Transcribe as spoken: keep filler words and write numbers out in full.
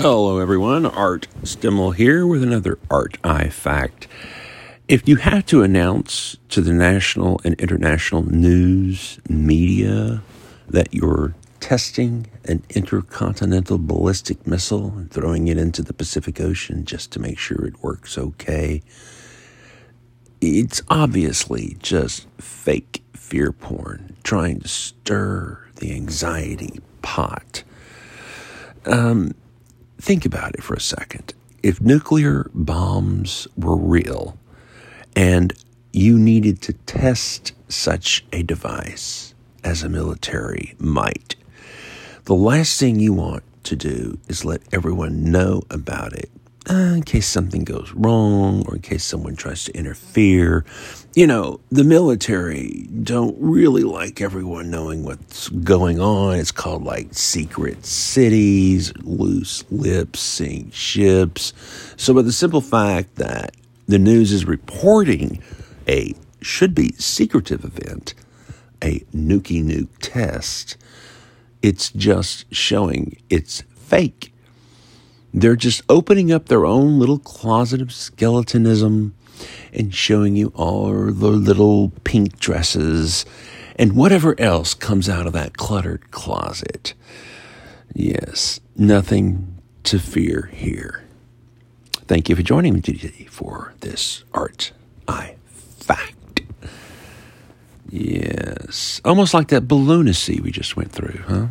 Hello everyone, Art Stimmel here with another Art Eye Fact. If you had to announce to the national and international news media that you're testing an intercontinental ballistic missile and throwing it into the Pacific Ocean just to make sure it works okay, it's obviously just fake fear porn trying to stir the anxiety pot. Um... Think about it for a second. If nuclear bombs were real and you needed to test such a device as a military might, the last thing you want to do is let everyone know about it uh, in case something goes wrong or in case someone tries to interfere. You know, the military don't really like everyone knowing what's going on. It's called like secret cities, loose lips, sink ships. So by the simple fact that the news is reporting a should-be secretive event, a nuky nuke test, it's just showing it's fake. They're just opening up their own little closet of skeletonism and showing you all the little pink dresses and whatever else comes out of that cluttered closet. Yes, nothing to fear here. Thank you for joining me today for this Art Eye Fact. Yes, almost like that balloonacy we just went through, huh?